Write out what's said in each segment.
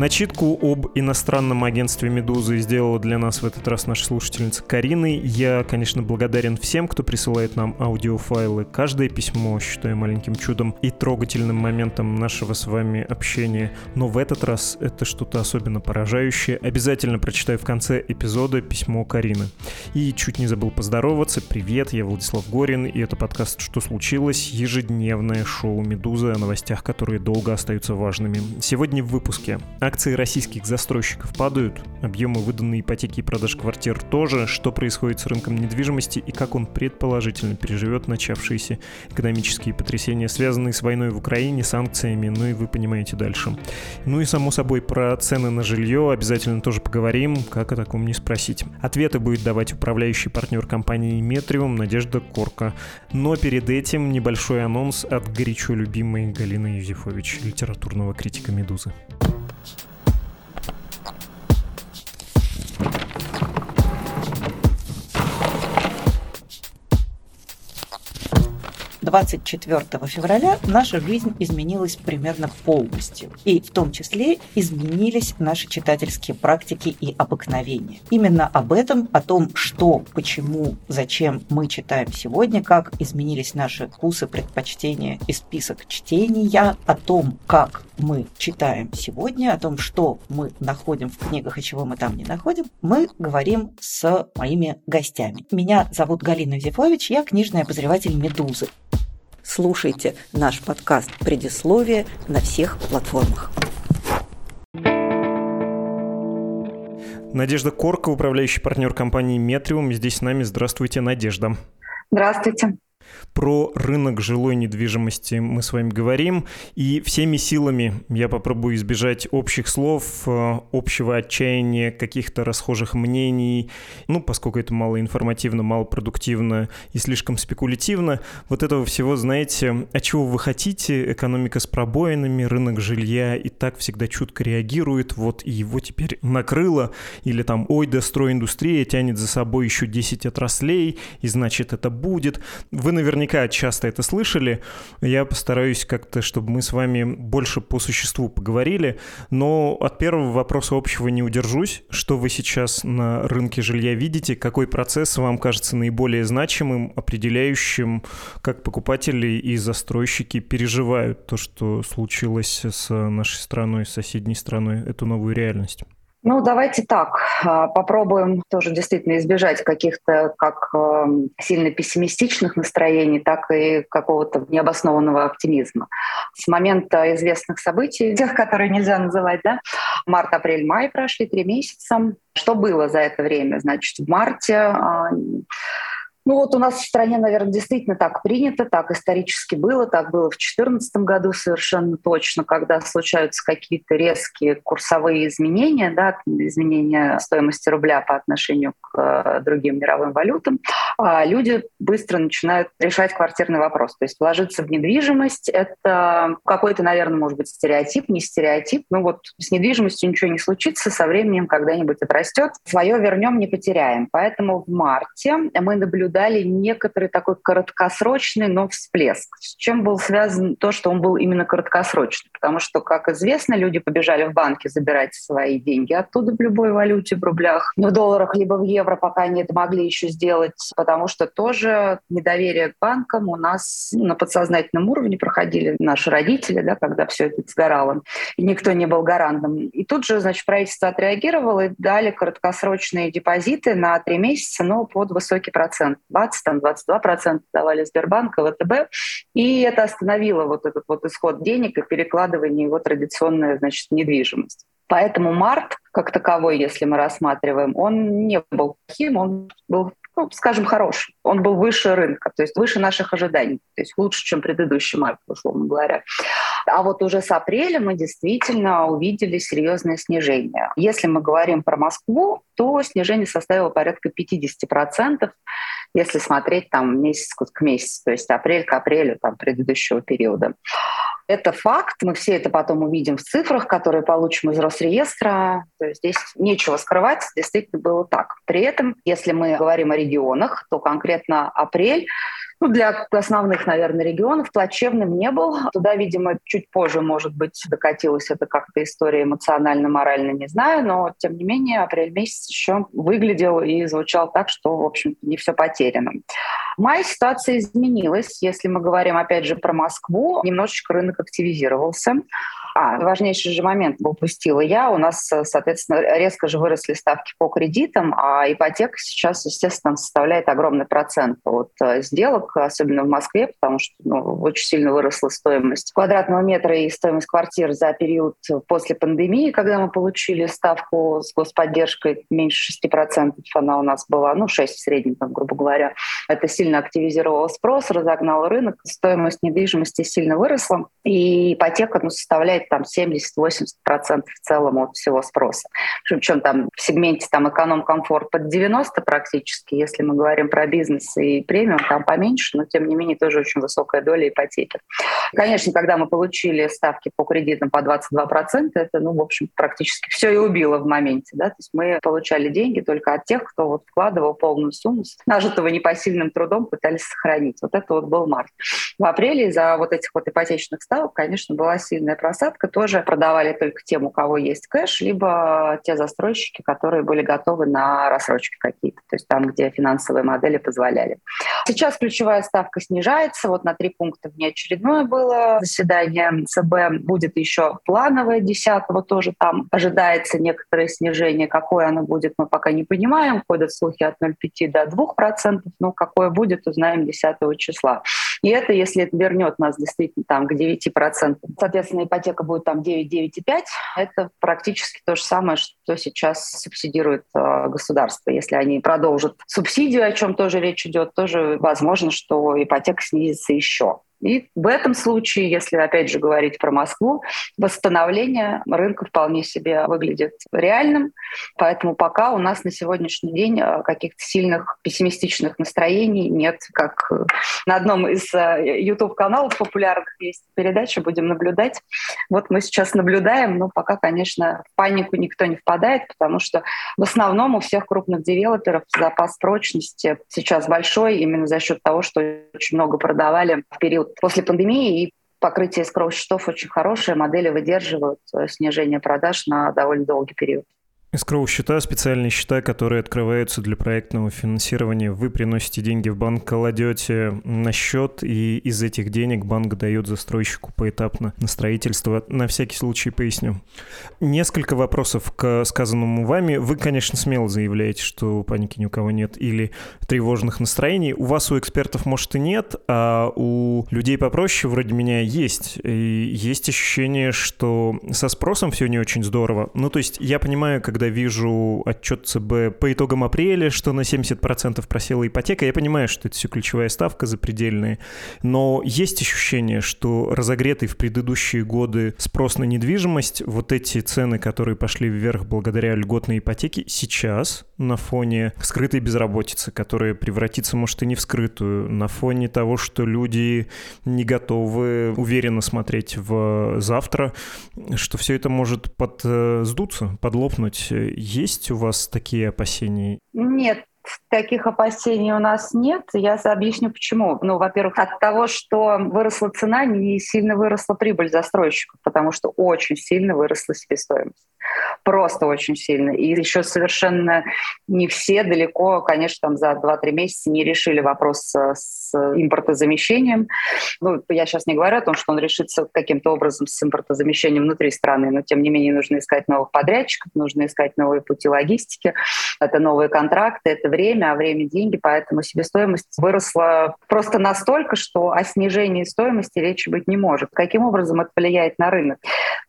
Начитку об иностранном агентстве «Медузы» сделала для нас в этот раз наша слушательница Карина. Я, конечно, благодарен всем, кто присылает нам аудиофайлы. Каждое письмо считаю маленьким чудом и трогательным моментом нашего с вами общения. Но в этот раз это что-то особенно поражающее. Обязательно прочитаю в конце эпизода письмо Карины. И чуть не забыл поздороваться. Привет, я Владислав Горин, и это подкаст «Что случилось?» Ежедневное шоу «Медузы» о новостях, которые долго остаются важными. Сегодня в выпуске. Акции российских застройщиков падают, объемы выданной ипотеки и продаж квартир тоже, что происходит с рынком недвижимости и как он предположительно переживет начавшиеся экономические потрясения, связанные с войной в Украине, санкциями, ну и вы понимаете дальше. Ну и само собой про цены на жилье обязательно тоже поговорим, как о таком не спросить. Ответы будет давать управляющий партнер компании «Метриум» Надежда Коркка. Но перед этим небольшой анонс от горячо любимой Галины Юзефович, литературного критика «Медузы». С 24 февраля наша жизнь изменилась примерно полностью, и в том числе изменились наши читательские практики и обыкновения. Именно об этом, о том, что, почему, зачем мы читаем сегодня, как изменились наши вкусы, предпочтения и список чтения, о том, как мы читаем сегодня, о том, что мы находим в книгах и чего мы там не находим, мы говорим с моими гостями. Меня зовут Галина Юзефович, я книжный обозреватель «Медузы». Слушайте наш подкаст «Предисловие» на всех платформах. Надежда Коркка, управляющий партнер компании «Метриум», здесь с нами. Здравствуйте, Надежда. Здравствуйте. Про рынок жилой недвижимости мы с вами говорим, и всеми силами я попробую избежать общих слов, общего отчаяния, каких-то расхожих мнений, поскольку это малоинформативно, малопродуктивно и слишком спекулятивно. Вот этого всего, знаете, от чего вы хотите, экономика с пробоинами, рынок жилья и так всегда чутко реагирует, вот и его теперь накрыло, или там, ой, да стройиндустрия тянет за собой еще 10 отраслей, и значит это будет. Вы наверняка часто это слышали, я постараюсь как-то, чтобы мы с вами больше по существу поговорили, но от первого вопроса общего не удержусь. Что вы сейчас на рынке жилья видите, какой процесс вам кажется наиболее значимым, определяющим, как покупатели и застройщики переживают то, что случилось с нашей страной, с соседней страной, эту новую реальность? Давайте так, попробуем тоже действительно избежать каких-то как сильно пессимистичных настроений, так и какого-то необоснованного оптимизма. С момента известных событий, тех, которые нельзя называть, да, март, апрель, май прошли 3 месяца. Что было за это время? Значит, в марте... у нас в стране, наверное, действительно так принято, так исторически было, так было в 2014 году совершенно точно, когда случаются какие-то резкие курсовые изменения, да, изменения стоимости рубля по отношению к другим мировым валютам, люди быстро начинают решать квартирный вопрос. То есть вложиться в недвижимость — это какой-то, наверное, может быть, стереотип, не стереотип. С недвижимостью ничего не случится, со временем когда-нибудь отрастет. Свое вернем, не потеряем. Поэтому в марте мы наблюдали некоторый такой короткосрочный, но всплеск. С чем был связан то, что он был именно короткосрочный? Потому что, как известно, люди побежали в банки забирать свои деньги оттуда в любой валюте, в рублях, в долларах, либо в евро, пока они это могли еще сделать, потому что тоже недоверие к банкам у нас на подсознательном уровне проходили наши родители, да, когда все это сгорало, и никто не был гарантом. И тут же, значит, правительство отреагировало и дали краткосрочные депозиты на 3 месяца, но под высокий процент. 20-22% давали Сбербанка, ВТБ, и это остановило вот этот вот исход денег и перекладывание его традиционной, значит, недвижимость. Поэтому март, как таковой, если мы рассматриваем, он не был плохим, он был ну, скажем, хорош. Он был выше рынка, то есть выше наших ожиданий, то есть лучше, чем предыдущий март, условно говоря. А вот уже с апреля мы действительно увидели серьезное снижение. Если мы говорим про Москву, то снижение составило порядка 50%, если смотреть там месяц к месяцу, то есть апрель к апрелю там, предыдущего периода. Это факт, мы все это потом увидим в цифрах, которые получим из Росреестра. То есть здесь нечего скрывать, действительно было так. При этом, если мы говорим о регионах, то конкретно апрель, ну, для основных, наверное, регионов плачевным не был. Туда, видимо, чуть позже, может быть, докатилась эта как-то история эмоционально-морально, не знаю, но, тем не менее, апрель месяц еще выглядел и звучал так, что, в общем-то, не все потеряно. В мае ситуация изменилась. Если мы говорим, опять же, про Москву, немножечко рынок активизировался. Важнейший же момент упустила я. У нас, соответственно, резко же выросли ставки по кредитам, а ипотека сейчас, естественно, составляет огромный процент от сделок, особенно в Москве, потому что очень сильно выросла стоимость квадратного метра и стоимость квартир за период после пандемии, когда мы получили ставку с господдержкой меньше 6%, она у нас была, 6 в среднем, там, грубо говоря. Это сильно активизировало спрос, разогнало рынок, стоимость недвижимости сильно выросла, и ипотека составляет там 70-80% в целом от всего спроса. Причем там в сегменте там, эконом-комфорт под 90% практически, если мы говорим про бизнес и премиум, там поменьше, но тем не менее тоже очень высокая доля ипотеки. Конечно, когда мы получили ставки по кредитам по 22%, это, в общем, практически все и убило в моменте. Да? То есть мы получали деньги только от тех, кто вкладывал полную сумму, нажитого непосильным трудом пытались сохранить. Это был март. В апреле из-за этих ипотечных ставок, конечно, была сильная просадка. Тоже продавали только тем, у кого есть кэш, либо те застройщики, которые были готовы на рассрочки какие-то, то есть там, где финансовые модели позволяли. Сейчас ключевая ставка снижается, на 3 пункта внеочередное было заседание ЦБ, будет еще плановое 10-го, тоже там ожидается некоторое снижение, какое оно будет, мы пока не понимаем, ходят слухи от 0,5 до 2%, но какое будет, узнаем 10-го числа. И это, если это вернет нас действительно там к 9%, соответственно, ипотека будет там 9-9,5, это практически то же самое, что сейчас субсидирует государство. Если они продолжат субсидию, о чем тоже речь идет, тоже возможно, что ипотека снизится еще. И в этом случае, если опять же говорить про Москву, восстановление рынка вполне себе выглядит реальным. Поэтому пока у нас на сегодняшний день каких-то сильных пессимистичных настроений нет. Как на одном из YouTube-каналов популярных есть передача «Будем наблюдать». Мы сейчас наблюдаем, но пока, конечно, в панику никто не впадает, потому что в основном у всех крупных девелоперов запас прочности сейчас большой именно за счет того, что очень много продавали в период после пандемии, и покрытие из кроу-счетов очень хорошее, модели выдерживают снижение продаж на довольно долгий период. Из кроу-счета — специальные счета, которые открываются для проектного финансирования. Вы приносите деньги в банк, кладете на счет, и из этих денег банк дает застройщику поэтапно на строительство. На всякий случай поясню. Несколько вопросов к сказанному вами. Вы, конечно, смело заявляете, что паники ни у кого нет или тревожных настроений. У вас, у экспертов, может, и нет, а у людей попроще, вроде меня, есть. И есть ощущение, что со спросом все не очень здорово. То есть я понимаю, когда вижу отчет ЦБ по итогам апреля, что на 70% просела ипотека, я понимаю, что это все ключевая ставка, запредельная, но есть ощущение, что разогретый в предыдущие годы спрос на недвижимость, эти цены, которые пошли вверх благодаря льготной ипотеке, сейчас на фоне скрытой безработицы, которая превратится, может, и не в скрытую, на фоне того, что люди не готовы уверенно смотреть в завтра, что все это может подсдуться, подлопнуть. Есть у вас такие опасения? Нет, таких опасений у нас нет. Я объясню, почему. Во-первых, от того, что выросла цена, не сильно выросла прибыль застройщиков, потому что очень сильно выросла себестоимость. Просто очень сильно. И еще совершенно не все далеко, конечно, там за 2-3 месяца не решили вопрос с импортозамещением. Я сейчас не говорю о том, что он решится каким-то образом с импортозамещением внутри страны, но тем не менее нужно искать новых подрядчиков, нужно искать новые пути логистики, это новые контракты, это время, а время — деньги, поэтому себестоимость выросла просто настолько, что о снижении стоимости речи быть не может. Каким образом это влияет на рынок?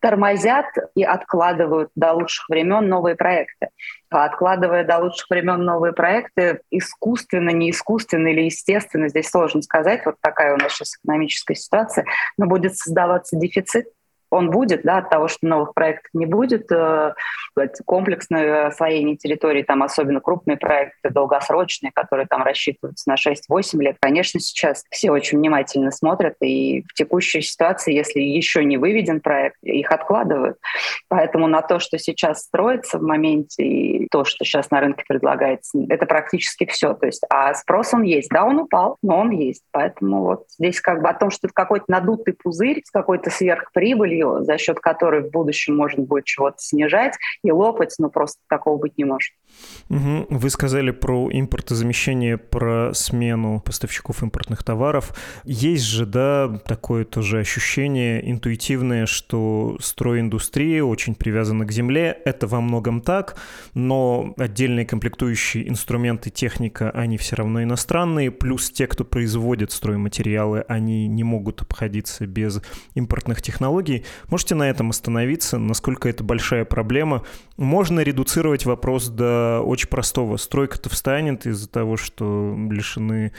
тормозят и откладывают до лучших времен новые проекты. А откладывая до лучших времен новые проекты, искусственно, неискусственно или естественно, здесь сложно сказать, вот такая у нас сейчас экономическая ситуация, но будет создаваться дефицит. Он будет, да, от того, что новых проектов не будет, комплексное освоение территории, там особенно крупные проекты, долгосрочные, которые там рассчитываются на 6-8 лет, конечно, сейчас все очень внимательно смотрят, и в текущей ситуации, если еще не выведен проект, их откладывают. Поэтому на то, что сейчас строится в моменте, и то, что сейчас на рынке предлагается, это практически все. То есть, а спрос он есть. Да, он упал, но он есть. Поэтому вот здесь как бы о том, что это какой-то надутый пузырь с какой-то сверхприбылью, за счет которой в будущем можно будет чего-то снижать и лопать, но просто такого быть не может. Угу. Вы сказали про импортозамещение, про смену поставщиков импортных товаров. Есть же, да, такое тоже ощущение интуитивное, что стройиндустрия очень привязана к земле. Это во многом так, но отдельные комплектующие инструменты, техника, они все равно иностранные, плюс те, кто производит стройматериалы, они не могут обходиться без импортных технологий. Можете на этом остановиться? Насколько это большая проблема? Можно редуцировать вопрос до очень простого. Стройка-то встанет из-за того, что лишены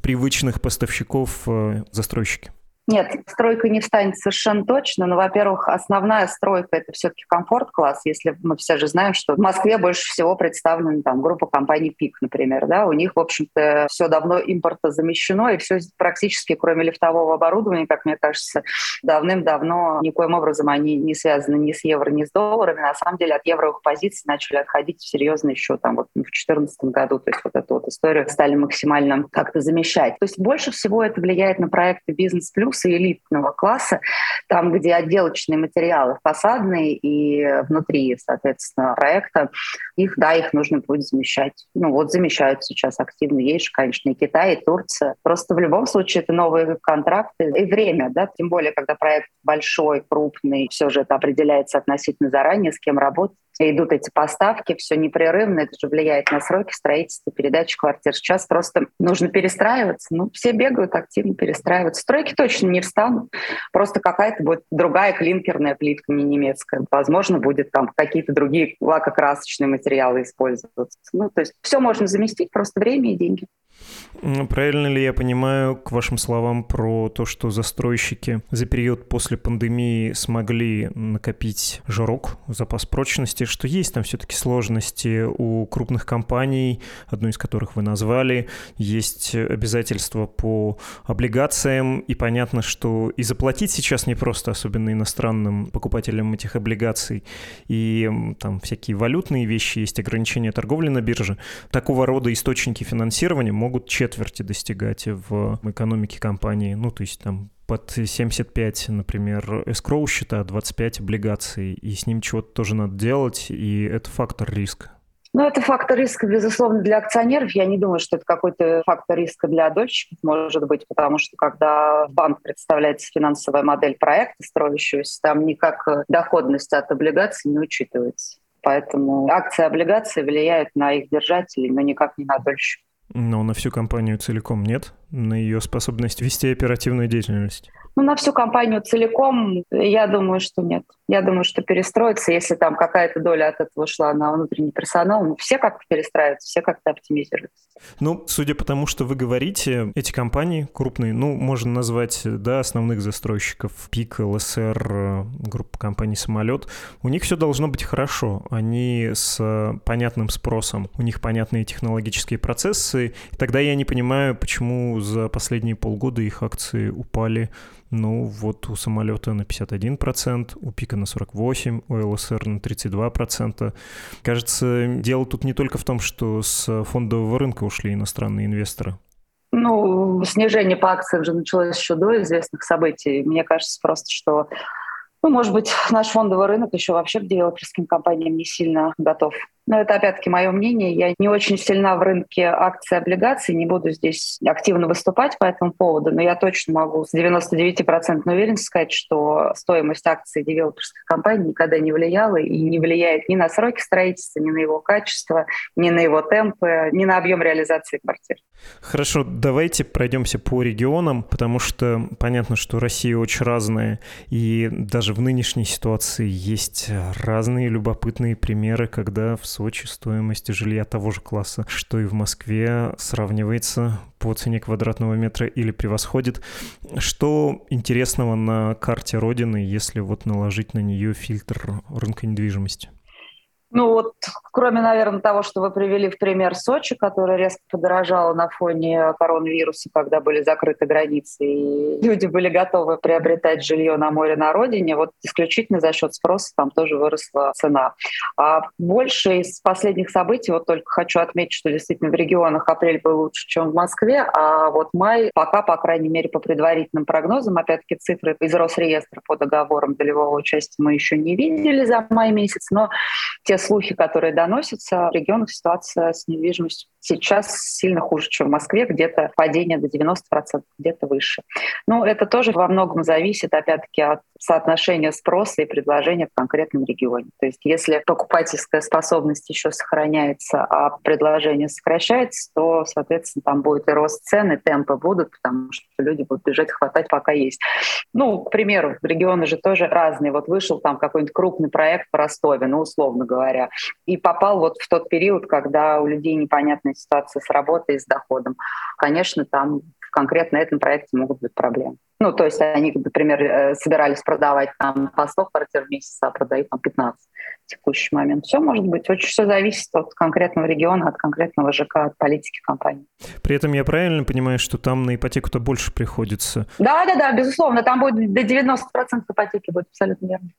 привычных поставщиков застройщики. Нет, стройка не встанет совершенно точно, но, во-первых, основная стройка — это все-таки комфорт-класс, если мы все же знаем, что в Москве больше всего представлена там группа компаний ПИК, например, да, у них, в общем-то, все давно импортозамещено, и все практически, кроме лифтового оборудования, как мне кажется, давным-давно никоим образом они не связаны ни с евро, ни с долларами, на самом деле от евровых позиций начали отходить серьезно еще там вот в 2014 году, то есть вот эту вот историю стали максимально как-то замещать. То есть больше всего это влияет на проекты «Бизнес плюс», элитного класса, там, где отделочные материалы фасадные и внутри, соответственно, проекта, их, да, их нужно будет замещать. Ну вот замещают сейчас активно, есть же, конечно, и Китай, и Турция. Просто в любом случае это новые контракты и время, да, тем более, когда проект большой, крупный, все же это определяется относительно заранее, с кем работать. Идут эти поставки, все непрерывно, это же влияет на сроки строительства, передачи квартир. Сейчас просто нужно перестраиваться. Ну, все бегают активно, перестраиваются. Стройки точно не встанут. Просто какая-то будет другая клинкерная плитка, не немецкая. Возможно, будет там какие-то другие лакокрасочные материалы использоваться. Ну, то есть все можно заместить, просто время и деньги. Правильно ли я понимаю, к вашим словам, про то, что застройщики за период после пандемии смогли накопить жирок, запас прочности, что есть там все-таки сложности у крупных компаний, одну из которых вы назвали, есть обязательства по облигациям, и понятно, что и заплатить сейчас непросто, особенно иностранным покупателям этих облигаций, и там всякие валютные вещи, есть ограничения торговли на бирже. Такого рода источники финансирования могут четверти достигать в экономике компании, ну, то есть там под 75, например, эскроу счета, 25 облигаций, и с ним чего-то тоже надо делать, и это фактор риска. Ну, это фактор риска, безусловно, для акционеров. Я не думаю, что это какой-то фактор риска для дольщиков, может быть, потому что когда банк представляется финансовая модель проекта, строящегося, там никак доходность от облигаций не учитывается. Поэтому акции и облигации влияют на их держателей, но никак не на дольщиков. Но на всю компанию целиком нет, на ее способность вести оперативную деятельность? Ну, на всю компанию целиком, я думаю, что нет. Я думаю, что перестроится, если там какая-то доля от этого шла на внутренний персонал. Ну, все как-то перестраиваются, все как-то оптимизируются. Ну, судя по тому, что вы говорите, эти компании крупные, ну, можно назвать, да, основных застройщиков, ПИК, ЛСР, группа компаний «Самолет», у них все должно быть хорошо. Они с понятным спросом, у них понятные технологические процессы. Тогда я не понимаю, почему за последние полгода их акции упали. Ну, вот у «Самолета» на 51%, у «Пика» на 48%, у ЛСР на 32%. Кажется, дело тут не только в том, что с фондового рынка ушли иностранные инвесторы. Ну, снижение по акциям же началось еще до известных событий. Мне кажется просто, что, ну, может быть, наш фондовый рынок еще вообще к девелоперским компаниям не сильно готов. Но это, опять-таки, мое мнение. Я не очень сильна в рынке акций и облигаций, не буду здесь активно выступать по этому поводу, но я точно могу с 99% уверенностью сказать, что стоимость акций девелоперских компаний никогда не влияла и не влияет ни на сроки строительства, ни на его качество, ни на его темпы, ни на объем реализации квартир. Хорошо, давайте пройдемся по регионам, потому что понятно, что Россия очень разная, и даже в нынешней ситуации есть разные любопытные примеры, когда в Сочи стоимость жилья того же класса, что и в Москве, сравнивается по цене квадратного метра или превосходит. Что интересного на карте Родины, если вот наложить на нее фильтр рынка недвижимости? Ну вот, кроме, наверное, того, что вы привели в пример Сочи, которая резко подорожала на фоне коронавируса, когда были закрыты границы, и люди были готовы приобретать жилье на море на родине, вот исключительно за счет спроса там тоже выросла цена. А больше из последних событий, вот только хочу отметить, что действительно в регионах апрель был лучше, чем в Москве, а вот май пока, по крайней мере, по предварительным прогнозам, опять-таки цифры из Росреестра по договорам долевого участия мы еще не видели за май месяц, но те слухи, которые доносятся, в регионах ситуация с недвижимостью сейчас сильно хуже, чем в Москве, где-то падение до 90%, где-то выше. Но это тоже во многом зависит, опять-таки, от соотношения спроса и предложения в конкретном регионе. То есть если покупательская способность еще сохраняется, а предложение сокращается, то, соответственно, там будет и рост цен, и темпы будут, потому что люди будут бежать, хватать, пока есть. Ну, к примеру, регионы же тоже разные. Вот вышел там какой-нибудь крупный проект в Ростове, ну, условно говоря, и попал вот в тот период, когда у людей непонятная ситуация с работой и с доходом. Конечно, там конкретно на этом проекте могут быть проблемы. Ну, то есть они, например, собирались продавать там по 100 квартир в месяц, а продают там 15 в текущий момент. Все может быть. Очень все зависит от конкретного региона, от конкретного ЖК, от политики компании. При этом я правильно понимаю, что там на ипотеку-то больше приходится? Да, безусловно. Там будет до 90% ипотеки, будет абсолютно верно.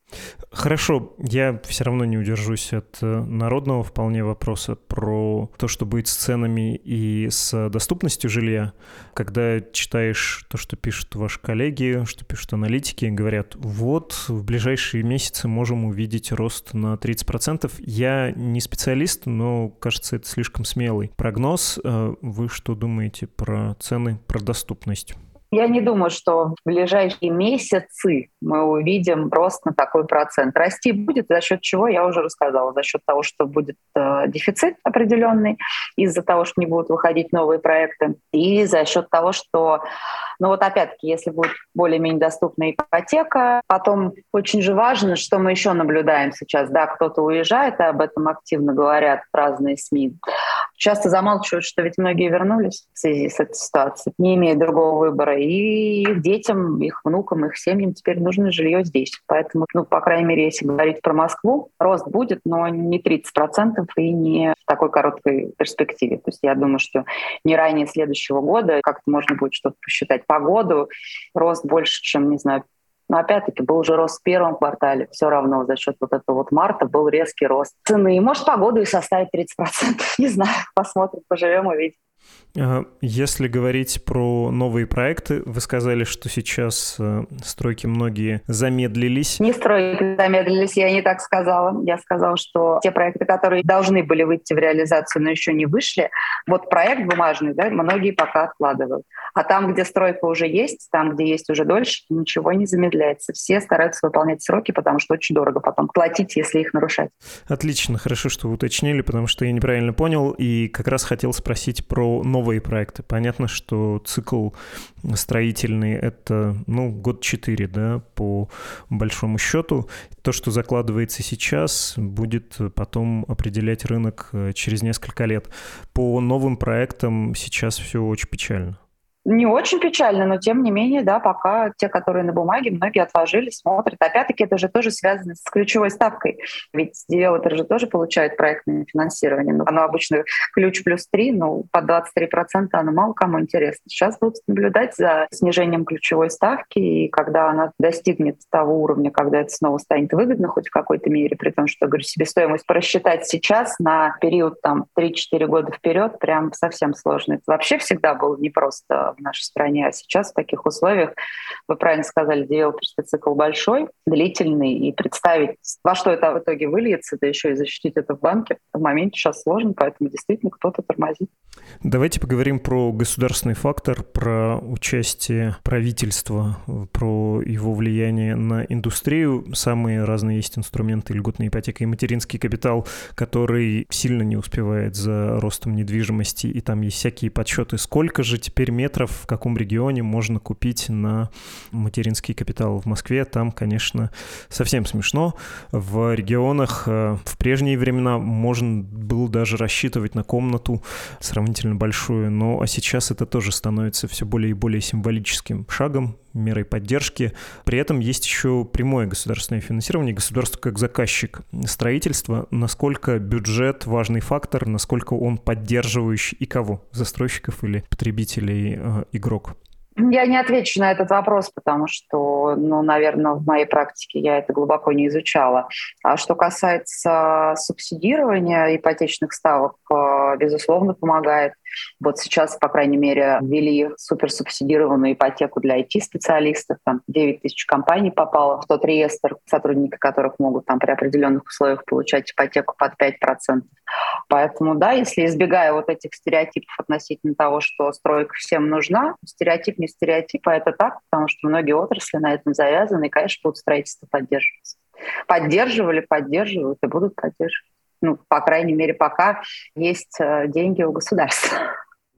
Хорошо. Я все равно не удержусь от народного вполне вопроса про то, что будет с ценами и с доступностью жилья. Когда читаешь то, что пишут ваши коллеги, что пишут аналитики, говорят, вот в ближайшие месяцы можем увидеть рост на 30%. Я не специалист, но кажется, это слишком смелый прогноз. Вы что думаете про цены, про доступность? Я не думаю, что в ближайшие месяцы мы увидим рост на такой процент. Расти будет, за счет чего, я уже рассказала. За счет того, что будет дефицит определенный, из-за того, что не будут выходить новые проекты, и за счет того, что, ну вот опять-таки, если будет более-менее доступная ипотека, потом очень же важно, что мы еще наблюдаем сейчас. Да, кто-то уезжает, и об этом активно говорят разные СМИ. Часто замалчивают, что ведь многие вернулись в связи с этой ситуацией, не имея другого выбора. И их детям, их внукам, их семьям теперь нужно жилье здесь. Поэтому, ну, по крайней мере, если говорить про Москву, рост будет, но не 30% и не в такой короткой перспективе. То есть я думаю, что не ранее следующего года как-то можно будет что-то посчитать. По году рост больше, чем, не знаю, но опять-таки был уже рост в первом квартале. Все равно за счет вот этого вот марта был резкий рост цены. И может погоду и составить 30%. Не знаю, посмотрим, поживем, увидим. Если говорить про новые проекты, вы сказали, что сейчас стройки многие замедлились. Не стройки замедлились, я не так сказала. Я сказала, что те проекты, которые должны были выйти в реализацию, но еще не вышли, вот проект бумажный, да, многие пока откладывают. А там, где стройка уже есть, там, где есть уже дольше, ничего не замедляется. Все стараются выполнять сроки, потому что очень дорого потом платить, если их нарушать. Отлично, хорошо, что вы уточнили, потому что я неправильно понял и как раз хотел спросить про новые проекты. Понятно, что цикл строительный — это, ну, 4 года, да, по большому счету. То, что закладывается сейчас, будет потом определять рынок через несколько лет. По новым проектам сейчас все очень печально. Не очень печально, но тем не менее, да, пока те, которые на бумаге, многие отложили, смотрят. Опять-таки, это же тоже связано с ключевой ставкой. Ведь девелоперы же тоже получают проектное финансирование. Но оно обычно ключ плюс 3, но по 23% оно мало кому интересно. Сейчас будут наблюдать за снижением ключевой ставки, и когда она достигнет того уровня, когда это снова станет выгодно хоть в какой-то мере, при том, что, говорю, себестоимость просчитать сейчас на период там 3-4 года вперед прям совсем сложно. Это вообще всегда было непросто в нашей стране. А сейчас в таких условиях, вы правильно сказали, девелоперский цикл большой, длительный, и представить, во что это в итоге выльется, да еще и защитить это в банке, в моменте сейчас сложно, поэтому действительно кто-то тормозит. Давайте поговорим про государственный фактор, про участие правительства, про его влияние на индустрию. Самые разные есть инструменты: льготная ипотека и материнский капитал, который сильно не успевает за ростом недвижимости, и там есть всякие подсчеты, сколько же теперь метров в каком регионе можно купить на материнский капитал. В Москве там, конечно, совсем смешно. В регионах в прежние времена можно было даже рассчитывать на комнату сравнительно большую, но а сейчас это тоже становится все более и более символическим шагом, мерой поддержки. При этом есть еще прямое государственное финансирование, государство как заказчик строительства. Насколько бюджет важный фактор, насколько он поддерживающий и кого? Застройщиков или потребителей игрок? Я не отвечу на этот вопрос, потому что, наверное, в моей практике я это глубоко не изучала. А что касается субсидирования ипотечных ставок, безусловно, помогает. Вот сейчас, по крайней мере, ввели суперсубсидированную ипотеку для IT-специалистов. Там 9 тысяч компаний попало в тот реестр, сотрудники которых могут там при определенных условиях получать ипотеку под 5%. Поэтому, да, если избегая вот этих стереотипов относительно того, что стройка всем нужна, стереотип не стереотип, а это так, потому что многие отрасли на этом завязаны, и, конечно, будут строительство поддерживаться. Поддерживали, поддерживают и будут поддерживать. По крайней мере, пока есть деньги у государства.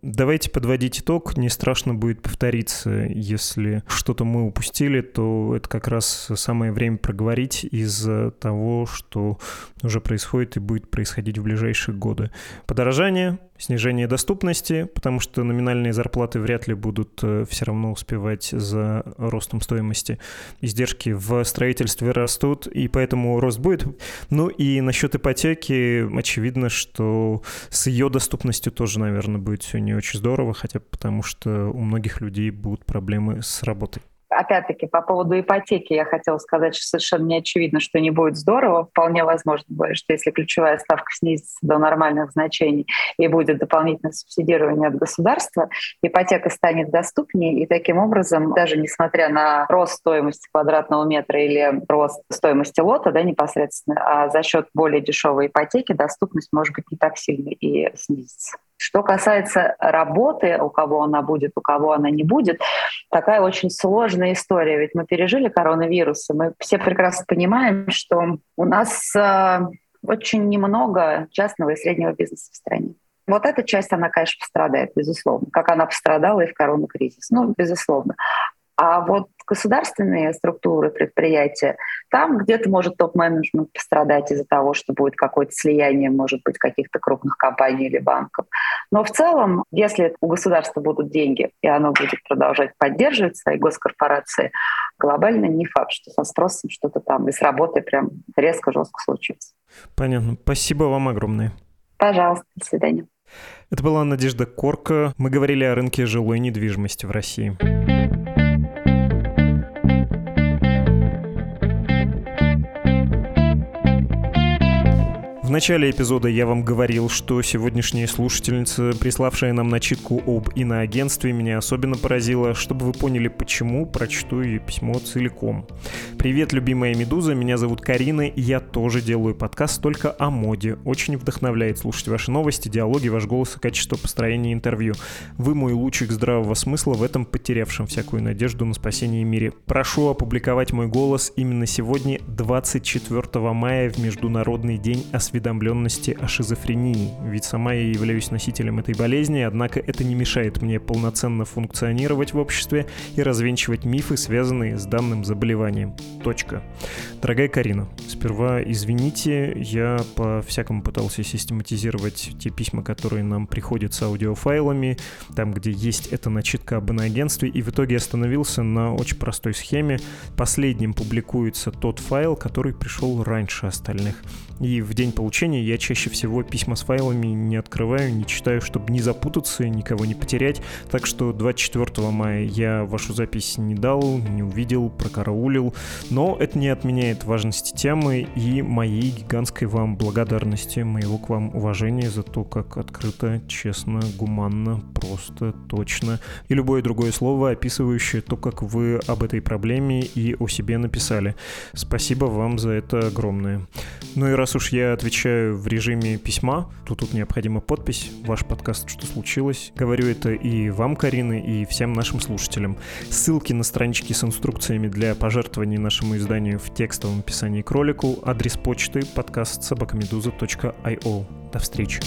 Давайте подводить итог. Не страшно будет повториться. Если что-то мы упустили, то это как раз самое время проговорить из того, что уже происходит и будет происходить в ближайшие годы. Подорожание, снижение доступности, потому что номинальные зарплаты вряд ли будут все равно успевать за ростом стоимости. Издержки в строительстве растут, и поэтому рост будет. И насчет ипотеки, очевидно, что с ее доступностью тоже, наверное, будет все не очень здорово, хотя потому что у многих людей будут проблемы с работой. Опять-таки, по поводу ипотеки я хотела сказать, что совершенно не очевидно, что не будет здорово. Вполне возможно, что если ключевая ставка снизится до нормальных значений и будет дополнительное субсидирование от государства, ипотека станет доступнее, и таким образом, даже несмотря на рост стоимости квадратного метра или рост стоимости лота, непосредственно, а за счет более дешевой ипотеки доступность может быть не так сильно и снизится. Что касается работы, у кого она будет, у кого она не будет, такая очень сложная история. Ведь мы пережили коронавирус, и мы все прекрасно понимаем, что у нас очень немного частного и среднего бизнеса в стране. Вот эта часть, она, конечно, пострадает, безусловно, как она пострадала и в коронакризис. Безусловно. А вот государственные структуры, предприятия, там где-то может топ-менеджмент пострадать из-за того, что будет какое-то слияние, может быть, каких-то крупных компаний или банков. Но в целом, если у государства будут деньги, и оно будет продолжать поддерживать свои госкорпорации, глобально не факт, что со спросом что-то там и с работой прям резко, жестко случится. Понятно. Спасибо вам огромное. Пожалуйста. До свидания. Это была Надежда Коркка. Мы говорили о рынке жилой недвижимости в России. В начале эпизода я вам говорил, что сегодняшняя слушательница, приславшая нам начитку об иноагентстве, меня особенно поразила. Чтобы вы поняли, почему, прочту ее письмо целиком. «Привет, любимая Медуза, меня зовут Карина, и я тоже делаю подкаст только о моде. Очень вдохновляет слушать ваши новости, диалоги, ваш голос и качество построения интервью. Вы мой лучик здравого смысла в этом потерявшем всякую надежду на спасение мире. Прошу опубликовать мой голос именно сегодня, 24 мая, в Международный день осведомленности о шизофрении, ведь сама я являюсь носителем этой болезни, однако это не мешает мне полноценно функционировать в обществе и развенчивать мифы, связанные с данным заболеванием. Точка. Дорогая Карина, сперва извините, я по-всякому пытался систематизировать те письма, которые нам приходят с аудиофайлами, там, где есть эта начитка об иноагентстве, и в итоге остановился на очень простой схеме. Последним публикуется тот файл, который пришел раньше остальных. И в день получения я чаще всего письма с файлами не открываю, не читаю, чтобы не запутаться и никого не потерять. Так что 24 мая я вашу запись не дал, не увидел, прокараулил. Но это не отменяет важности темы темы и моей гигантской вам благодарности, моего к вам уважения за то, как открыто, честно, гуманно, просто, точно и любое другое слово, описывающее то, как вы об этой проблеме и о себе написали. Спасибо вам за это огромное. Ну и раз уж я отвечаю в режиме письма, то тут необходима подпись, ваш подкаст «Что случилось?». Говорю это и вам, Карина, и всем нашим слушателям. Ссылки на странички с инструкциями для пожертвований нашему изданию в текстовом описании к ролику, адрес почты подкаст@meduza.io. До встречи.